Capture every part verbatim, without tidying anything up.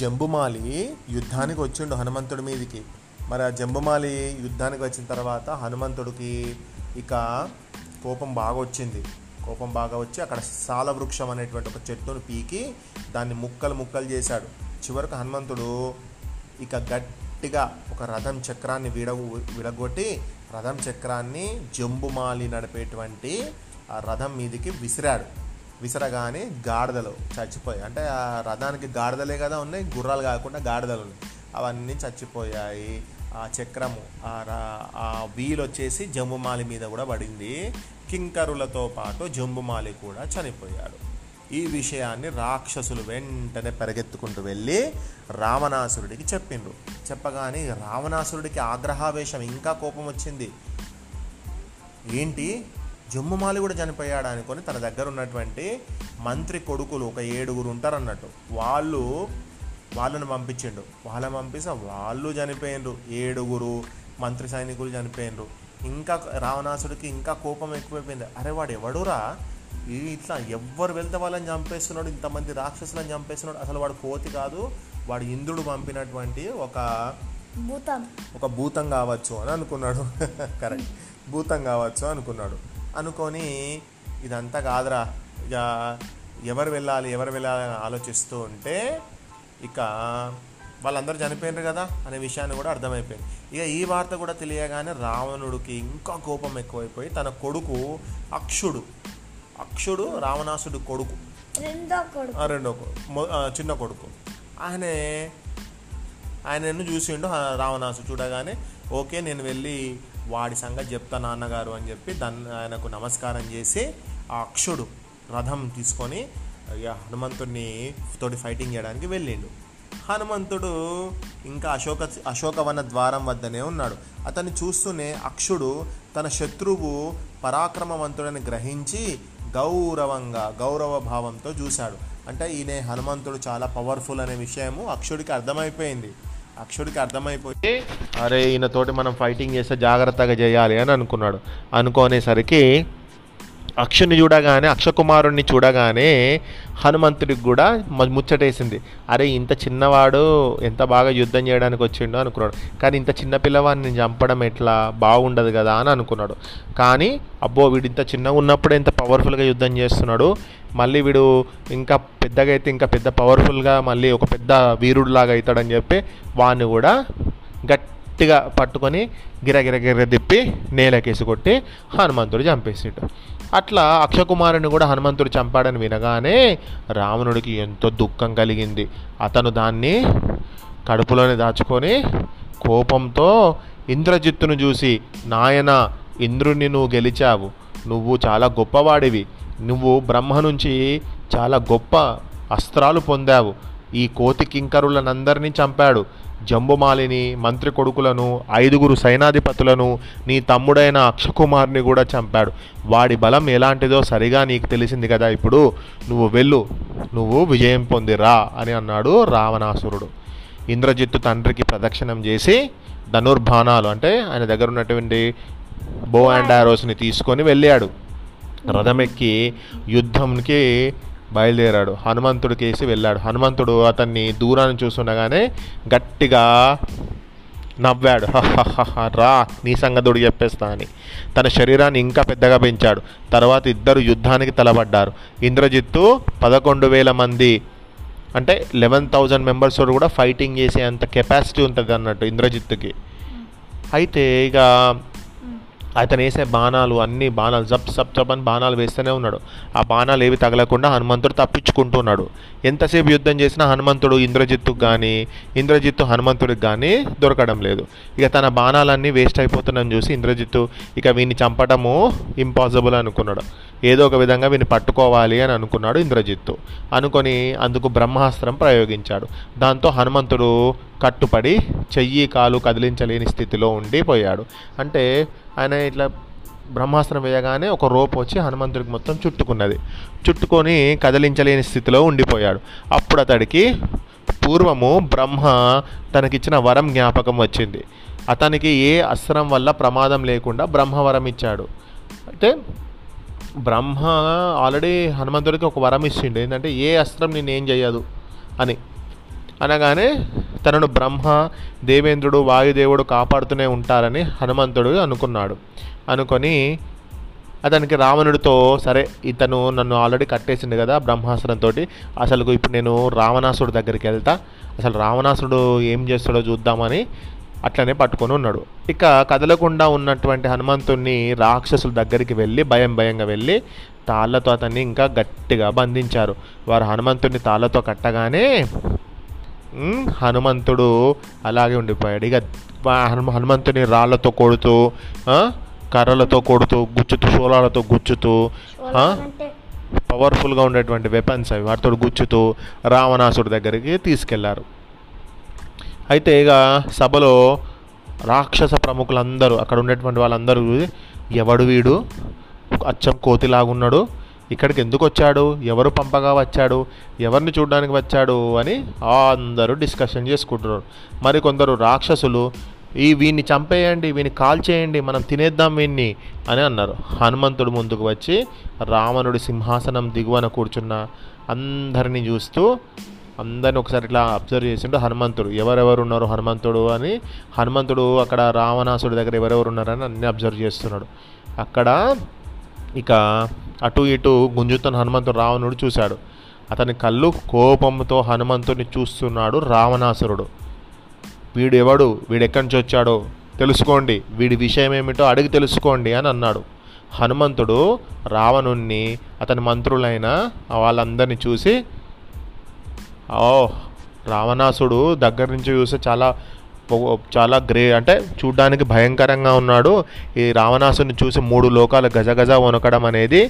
జంబుమాలి యుద్ధానికి వచ్చిండు హనుమంతుడి మీదికి. మరి ఆ జంబుమాలి యుద్ధానికి వచ్చిన తర్వాత హనుమంతుడికి ఇక కోపం బాగా వచ్చింది. కోపం బాగా వచ్చి అక్కడ సాల వృక్షం అనేటువంటి ఒక చెట్టును పీకి దాన్ని ముక్కలు ముక్కలు చేశాడు. చివరకు హనుమంతుడు ఇక గట్టిగా ఒక రథం చక్రాన్ని విడ విడగొట్టి రథం చక్రాన్ని జంబుమాలి నడిపేటువంటి ఆ రథం మీదికి విసిరాడు. విసరగానే గాడిదలు చచ్చిపోయాయి. అంటే ఆ రథానికి గాడిదలే కదా ఉన్నాయి, గుర్రాలు కాకుండా గాడిదలు ఉన్నాయి. అవన్నీ చచ్చిపోయాయి. ఆ చక్రము ఆ వీలు వచ్చేసి జంబుమాలి మీద కూడా పడింది. కింకరులతో పాటు జంబుమాలి కూడా చనిపోయాడు. ఈ విషయాన్ని రాక్షసులు వెంటనే పరిగెత్తుకుంటూ వెళ్ళి రావణాసురుడికి చెప్పిండ్రు. చెప్పగానే రావణాసురుడికి ఆగ్రహావేశం, ఇంకా కోపం వచ్చింది. ఏంటి జంబుమాలి కూడా చనిపోయాడు అనుకొని తన దగ్గర ఉన్నటువంటి మంత్రి కొడుకులు ఒక ఏడుగురు ఉంటారు అన్నట్టు, వాళ్ళు వాళ్ళను పంపించిండు. వాళ్ళని పంపిస్తే వాళ్ళు చనిపోయినరు, ఏడుగురు మంత్రి సైనికులు చనిపోయినరు. ఇంకా రావణాసుడికి ఇంకా కోపం ఎక్కువైపోయింది. అరే వాడు ఎవడురా ఇట్లా ఎవ్వరు వెళ్తే వాళ్ళని చంపేస్తున్నాడు, ఇంతమంది రాక్షసులను చంపేస్తున్నాడు, అసలు వాడు కోతి కాదు, వాడు ఇంద్రుడు పంపినటువంటి ఒక భూతం ఒక భూతం కావచ్చు అని అనుకున్నాడు. కరెక్ట్, భూతం కావచ్చు అనుకున్నాడు. అనుకొని ఇదంతా కాదురా, ఇక ఎవరు వెళ్ళాలి ఎవరు వెళ్ళాలని ఆలోచిస్తూ ఉంటే ఇక వాళ్ళందరూ చనిపోయినారు కదా అనే విషయాన్ని కూడా అర్థమైపోయింది. ఇక ఈ వార్త కూడా తెలియగానే రావణుడికి ఇంకా కోపం ఎక్కువైపోయి తన కొడుకు అక్షుడు అక్షుడు రావణాసుడు కొడుకు, రెండో కొడుకు రెండో కొడుకు చిన్న కొడుకు, ఆయనే ఆయనను చూసిండు రావణాసుడు. చూడగానే ఓకే నేను వెళ్ళి వాడి సంగతి చెప్తా నాన్నగారు అని చెప్పి దాన్ని ఆయనకు నమస్కారం చేసి ఆ అక్షుడు రథం తీసుకొని హనుమంతుడిని తోటి ఫైటింగ్ చేయడానికి వెళ్ళిండు. హనుమంతుడు ఇంకా అశోక అశోకవన ద్వారం వద్దనే ఉన్నాడు. అతన్ని చూస్తూనే అక్షుడు తన శత్రువు పరాక్రమవంతుడని గ్రహించి గౌరవంగా గౌరవ భావంతో చూశాడు. అంటే ఈయన హనుమంతుడు చాలా పవర్ఫుల్ అనే విషయము అక్షుడికి అర్థమైపోయింది. అక్షుడికి అర్థమైపోయి అరే ఈయనతోటి మనం ఫైటింగ్ చేస్తే జాగ్రత్తగా చేయాలి అని అనుకున్నాడు. అనుకునేసరికి అక్షుని చూడగానే అక్షకుమారుణ్ణి చూడగానే హనుమంతుడికి కూడా ముచ్చటేసింది. అరే ఇంత చిన్నవాడు ఎంత బాగా యుద్ధం చేయడానికి వచ్చిండో అనుకున్నాడు. కానీ ఇంత చిన్న పిల్లవాడిని చంపడం ఎట్లా, బాగుండదు కదా అని అనుకున్నాడు. కానీ అబ్బో వీడు ఇంత చిన్నగా ఉన్నప్పుడు ఎంత పవర్ఫుల్గా యుద్ధం చేస్తున్నాడు, మళ్ళీ వీడు ఇంకా పెద్దగా అయితే ఇంకా పెద్ద పవర్ఫుల్గా మళ్ళీ ఒక పెద్ద వీరుడిలాగా అవుతాడని చెప్పి వాడిని కూడా గట్టిగా పట్టుకొని గిరగిరగిర తిప్పి నేలకేసి కొట్టి హనుమంతుడు చంపేసాడు. అట్లా అక్షకుమారుని కూడా హనుమంతుడు చంపాడని వినగానే రావణుడికి ఎంతో దుఃఖం కలిగింది. అతను దాన్ని కడుపులోనే దాచుకొని కోపంతో ఇంద్రజిత్తును చూసి నాయన ఇంద్రుణ్ణి నువ్వు గెలిచావు, నువ్వు చాలా గొప్పవాడివి, నువ్వు బ్రహ్మ నుంచి చాలా గొప్ప అస్త్రాలు పొందావు, ఈ కోతి కింకరులనందరినీ చంపాడు, జంబుమాలిని మంత్రి కొడుకులను ఐదుగురు సైనాధిపతులను నీ తమ్ముడైన అక్షకుమార్ని కూడా చంపాడు, వాడి బలం ఎలాంటిదో సరిగా నీకు తెలిసింది కదా, ఇప్పుడు నువ్వు వెళ్ళు నువ్వు విజయం పొందిరా అని అన్నాడు రావణాసురుడు. ఇంద్రజిత్తు తండ్రికి ప్రదక్షిణం చేసి ధనుర్బాణాలు అంటే ఆయన దగ్గర ఉన్నటువంటి బో అండ్ ఆరోస్ని తీసుకొని వెళ్ళాడు. రథమెక్కి యుద్ధంకి బయలుదేరాడు. హనుమంతుడు కేసి వెళ్ళాడు. హనుమంతుడు అతన్ని దూరాన్ని చూస్తుండగానే గట్టిగా నవ్వాడు. రా నీ సంగతుడు చెప్పేస్తా అని తన శరీరాన్ని ఇంకా పెద్దగా పెంచాడు. తర్వాత ఇద్దరు యుద్ధానికి తలబడ్డారు. ఇంద్రజిత్తు పదకొండు వేల మంది అంటే లెవెన్ థౌజండ్ మెంబర్స్ తోటి కూడా ఫైటింగ్ చేసే అంత కెపాసిటీ ఉంటుంది అన్నట్టు ఇంద్రజిత్తుకి. అయితే ఇక అతను వేసే బాణాలు అన్ని బాణాలు జప్ సప్ జప్ అని బాణాలు వేస్తూనే ఉన్నాడు. ఆ బాణాలు ఏవి తగలకుండా హనుమంతుడు తప్పించుకుంటున్నాడు. ఎంతసేపు యుద్ధం చేసినా హనుమంతుడు ఇంద్రజిత్తుకు కానీ ఇంద్రజిత్తు హనుమంతుడికి కానీ దొరకడం లేదు. ఇక తన బాణాలన్నీ వేస్ట్ అయిపోతున్నాను చూసి ఇంద్రజిత్తు ఇక వీని చంపడము ఇంపాసిబుల్ అనుకున్నాడు. ఏదో ఒక విధంగా వీని పట్టుకోవాలి అని అనుకున్నాడు ఇంద్రజిత్తు. అనుకొని అందుకు బ్రహ్మాస్త్రం ప్రయోగించాడు. దాంతో హనుమంతుడు కట్టుపడి చెయ్యి కాలు కదిలించలేని స్థితిలో ఉండిపోయాడు. అంటే ఆయన ఇట్లా బ్రహ్మాస్త్రం వేయగానే ఒక రోప్ వచ్చి హనుమంతుడికి మొత్తం చుట్టుకున్నది. చుట్టుకొని కదిలించలేని స్థితిలో ఉండిపోయాడు. అప్పుడు అతడికి పూర్వము బ్రహ్మ తనకిచ్చిన వరం జ్ఞాపకం వచ్చింది. అతనికి ఏ అస్త్రం వల్ల ప్రమాదం లేకుండా బ్రహ్మవరం ఇచ్చాడు. అయితే బ్రహ్మ ఆల్రెడీ హనుమంతుడికి ఒక వరం ఇచ్చిండు. ఏంటంటే ఏ అస్త్రం నేనేం చేయదు అని అనగానే తనను బ్రహ్మ, దేవేంద్రుడు, వాయుదేవుడు కాపాడుతూనే ఉంటారని హనుమంతుడు అనుకున్నాడు. అనుకొని అతనికి రావణుడితో, సరే ఇతను నన్ను ఆల్రెడీ కట్టేసింది కదా బ్రహ్మాస్త్రంతో, అసలు ఇప్పుడు నేను రావణాసుడు దగ్గరికి వెళ్తా, అసలు రావణాసుడు ఏం చేస్తాడో చూద్దామని అట్లనే పట్టుకొని ఉన్నాడు. ఇక కదలకుండా ఉన్నటువంటి హనుమంతుడిని రాక్షసుల దగ్గరికి వెళ్ళి భయం భయంగా వెళ్ళి తాళ్ళతో అతన్ని ఇంకా గట్టిగా బంధించారు. వారు హనుమంతుడిని తాళ్ళతో కట్టగానే హనుమంతుడు అలాగే ఉండిపోయాడు. ఇక హనుమంతుడిని రాళ్ళతో కొడుతూ, కర్రలతో కొడుతూ, గుచ్చుతూ, శూలాలతో గుచ్చుతూ, పవర్ఫుల్గా ఉండేటువంటి వెపన్స్ అవి వాటితో గుచ్చుతూ రావణాసుడి దగ్గరికి తీసుకెళ్లారు. అయితే ఇక సభలో రాక్షస ప్రముఖులందరూ, అక్కడ ఉండేటువంటి వాళ్ళందరూ, ఎవడు వీడు, అచ్చం కోతిలాగున్నాడు, ఇక్కడికి ఎందుకు వచ్చాడు, ఎవరు పంపగా వచ్చాడు, ఎవరిని చూడడానికి వచ్చాడు అని అందరూ డిస్కషన్ చేసుకుంటున్నారు. మరి కొందరు రాక్షసులు, ఈ వీడిని చంపేయండి, వీని కాల్చేయండి, మనం తినేద్దాం వీడిని అని అన్నారు. హనుమంతుడు ముందుకు వచ్చి రావణుడి సింహాసనం దిగువన కూర్చున్న అందరినీ చూస్తూ అందరిని ఒకసారి ఇట్లా అబ్జర్వ్ చేసిండు హనుమంతుడు. ఎవరెవరు ఉన్నారు హనుమంతుడు అని, హనుమంతుడు అక్కడ రావణాసుడి దగ్గర ఎవరెవరు ఉన్నారని అన్నీ అబ్జర్వ్ చేస్తున్నాడు. అక్కడ ఇక అటు ఇటు గుంజుతున్న హనుమంతుడు రావణుడు చూశాడు. అతని కళ్ళు కోపంతో హనుమంతుడిని చూస్తున్నాడు రావణాసురుడు. వీడు ఎవడు, వీడెక్కడి నుంచి వచ్చాడో తెలుసుకోండి, వీడి విషయం ఏమిటో అడిగి తెలుసుకోండి అని అన్నాడు. హనుమంతుడు రావణుణ్ణి, అతని మంత్రులైన వాళ్ళందరినీ చూసి, ఓ రావణాసుడు దగ్గర నుంచి చూస్తే చాలా చాలా గ్రే, అంటే చూడ్డానికి భయంకరంగా ఉన్నాడు. ఈ రావణాసుని చూసి మూడు లోకాలు గజ గజ వణకడం అనేది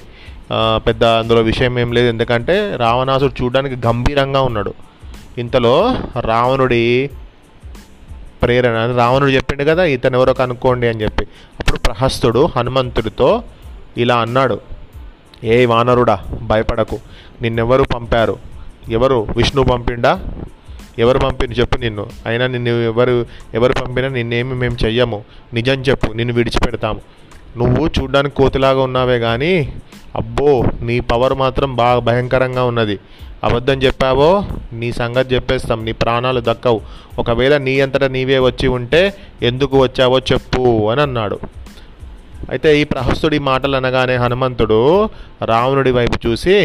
పెద్ద అందులో విషయం ఏం లేదు, ఎందుకంటే రావణాసుడు చూడ్డానికి గంభీరంగా ఉన్నాడు. ఇంతలో రావణుడి ప్రేరణ, రావణుడు చెప్పిండు కదా ఇతను ఎవరో కనుక్కోండి అని చెప్పి, అప్పుడు ప్రహస్తుడు హనుమంతుడితో ఇలా అన్నాడు, ఏ వానరుడా భయపడకు, నిన్నెవరు పంపారు, ఎవరు విష్ణు పంపిండా, ఎవరు పంపిన చెప్పు, నిన్ను అయినా నిన్ను ఎవరు ఎవరు పంపినా నిన్నేమి మేము చెయ్యము, నిజం చెప్పు, నిన్ను విడిచిపెడతాము. నువ్వు చూడ్డానికి కోతిలాగా ఉన్నావే కానీ అబ్బో నీ పవర్ మాత్రం బాగా భయంకరంగా ఉన్నది. అబద్ధం చెప్పావో నీ సంగతి చెప్పేస్తాం, నీ ప్రాణాలు దక్కవు. ఒకవేళ నీ అంతటా నీవే వచ్చి ఉంటే ఎందుకు వచ్చావో చెప్పు అని అన్నాడు. అయితే ఈ ప్రహస్తుడి మాటలు అనగానే హనుమంతుడు రావణుడి వైపు చూసి,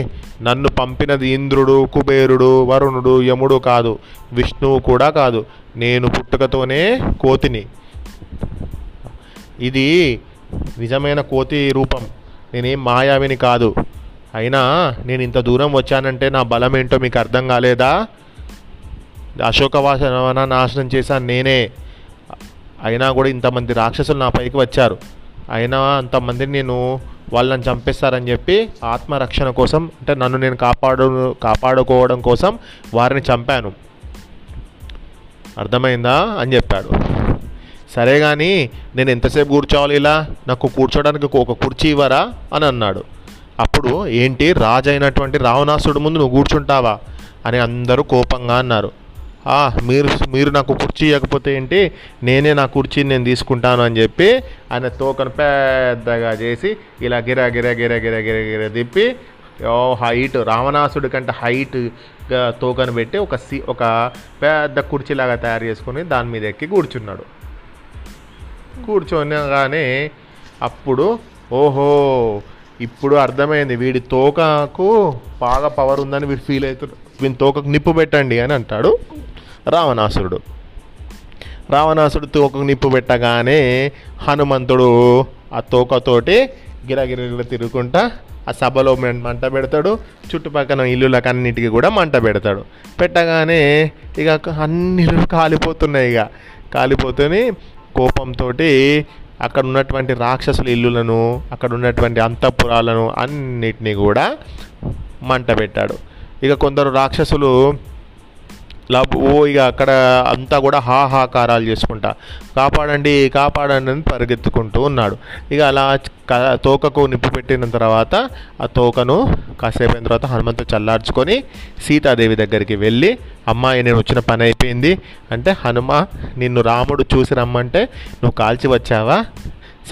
నన్ను పంపినది ఇంద్రుడు, కుబేరుడు, వరుణుడు, యముడు కాదు, విష్ణువు కూడా కాదు, నేను పుట్టుకతోనే కోతిని, ఇది నిజమైన కోతి రూపం, నేనేం మాయావిని కాదు. అయినా నేను ఇంత దూరం వచ్చానంటే నా బలం ఏంటో మీకు అర్థం కాలేదా? అశోకవాసన నాశనం చేశాను నేనే, అయినా కూడా ఇంతమంది రాక్షసులు నా పైకి వచ్చారు, అయినా అంతమందిని నేను వాళ్ళని చంపేస్తారని చెప్పి ఆత్మరక్షణ కోసం, అంటే నన్ను నేను కాపాడు కాపాడుకోవడం కోసం వారిని చంపాను, అర్థమైందా అని చెప్పాడు. సరే కానీ నేను ఎంతసేపు కూర్చోవాలి ఇలా, నాకు కూర్చోడానికి ఒక కుర్చీ ఇవ్వరా అని అన్నాడు. అప్పుడు ఏంటి రాజు అయినటువంటి రావణాసుడు ముందు నువ్వు కూర్చుంటావా అని అందరూ కోపంగా అన్నారు. మీరు మీరు నాకు కుర్చీ ఇవ్వకపోతే ఏంటి, నేనే నా కుర్చీని నేను తీసుకుంటాను అని చెప్పి ఆయన తోకను పెద్దగా చేసి ఇలా గిరా గిరా గిరా గిరా గిరా గిరా తిప్పి ఓ హైట్, రావణాసుడి కంటే హైట్ తోకను పెట్టి ఒక సి ఒక పెద్ద కుర్చీలాగా తయారు చేసుకుని దాని మీద ఎక్కి కూర్చున్నాడు. కూర్చోగానే అప్పుడు ఓహో ఇప్పుడు అర్థమైంది, వీడి తోకకు బాగా పవర్ ఉందని వీడు ఫీల్ అవుతున్నాడు, వీని తోకకు నిప్పు పెట్టండి అని అంటాడు రావణాసురుడు. రావణాసుడు తోకకు నిప్పు పెట్టగానే హనుమంతుడు ఆ తోకతోటి గిరగిరగిర తిరుగుకుంటా ఆ సభలో మంట పెడతాడు, చుట్టుపక్కల ఇల్లులకు అన్నిటికీ కూడా మంట పెడతాడు. పెట్టగానే ఇక అన్ని ఇల్లులు కాలిపోతున్నాయి. ఇక కాలిపోతూనే కోపంతో అక్కడ ఉన్నటువంటి రాక్షసుల ఇల్లులను, అక్కడ ఉన్నటువంటి అంతఃపురాలను అన్నిటినీ కూడా మంట పెట్టాడు. ఇక కొందరు రాక్షసులు లబ్ ఓ ఇక అక్కడ అంతా కూడా హాహాకారాలు చేసుకుంటా కాపాడండి కాపాడండి అని పరిగెత్తుకుంటూ ఉన్నాడు. ఇక అలా తోకకు నిప్పు పెట్టిన తర్వాత ఆ తోకను కాసేపు అయిన తర్వాత హనుమంతుడు చల్లార్చుకొని సీతాదేవి దగ్గరికి వెళ్ళి, అమ్మాయి నేను వచ్చిన పని అయిపోయింది అంటే, హనుమ నిన్ను రాముడు చూసి రమ్మంటే నువ్వు కాల్చి వచ్చావా,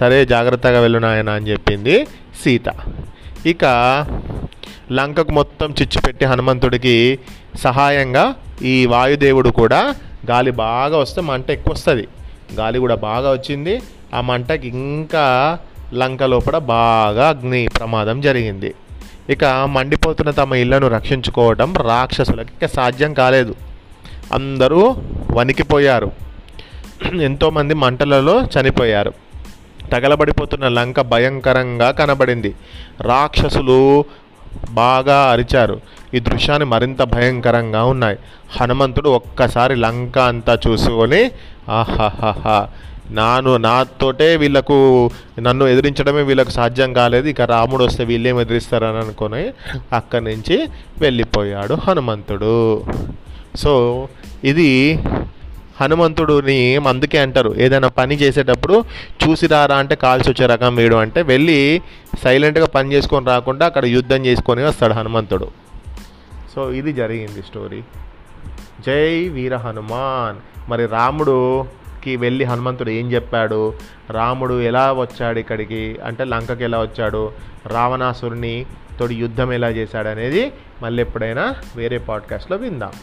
సరే జాగ్రత్తగా వెళ్ళు నాయనా అని చెప్పింది సీత. ఇక లంకకు మొత్తం చిచ్చు పెట్టి హనుమంతుడికి సహాయంగా ఈ వాయుదేవుడు కూడా, గాలి బాగా వస్తే మంట ఎక్కువ వస్తుంది, గాలి కూడా బాగా వచ్చింది, ఆ మంటకి ఇంకా లంక లోపల బాగా అగ్ని ప్రమాదం జరిగింది. ఇక మండిపోతున్న తమ ఇళ్లను రక్షించుకోవడం రాక్షసులకి ఇక సాధ్యం కాలేదు. అందరూ వణికిపోయారు, ఎంతోమంది మంటలలో చనిపోయారు. తగలబడిపోతున్న లంక భయంకరంగా కనబడింది. రాక్షసులు బాగా అరిచారు. ఈ దృశ్యాన్ని మరింత భయంకరంగా ఉన్నాయి. హనుమంతుడు ఒక్కసారి లంక అంతా చూసుకొని, ఆహాహాహా, నాను నాతోటే వీళ్ళకు నన్ను ఎదిరించడమే వీళ్ళకు సాధ్యం కాలేదు, ఇక రాముడు వస్తే వీళ్ళేం ఎదిరిస్తారని అనుకొని అక్కడి నుంచి వెళ్ళిపోయాడు హనుమంతుడు. సో ఇది హనుమంతుడిని అందుకే అంటారు, ఏదైనా పని చేసేటప్పుడు చూసిరారా అంటే కాల్సి వచ్చే రకం వీడు, అంటే వెళ్ళి సైలెంట్గా పని చేసుకొని రాకుండా అక్కడ యుద్ధం చేసుకొని వస్తాడు హనుమంతుడు. సో ఇది జరిగింది స్టోరీ. జై వీర హనుమాన్. మరి రాముడుకి వెళ్ళి హనుమంతుడు ఏం చెప్పాడు, రాముడు ఎలా వచ్చాడు ఇక్కడికి అంటే లంకకి ఎలా వచ్చాడు, రావణాసురుని తోటి యుద్ధం ఎలా చేశాడు అనేది మళ్ళీ ఎప్పుడైనా వేరే పాడ్కాస్ట్లో విందాం.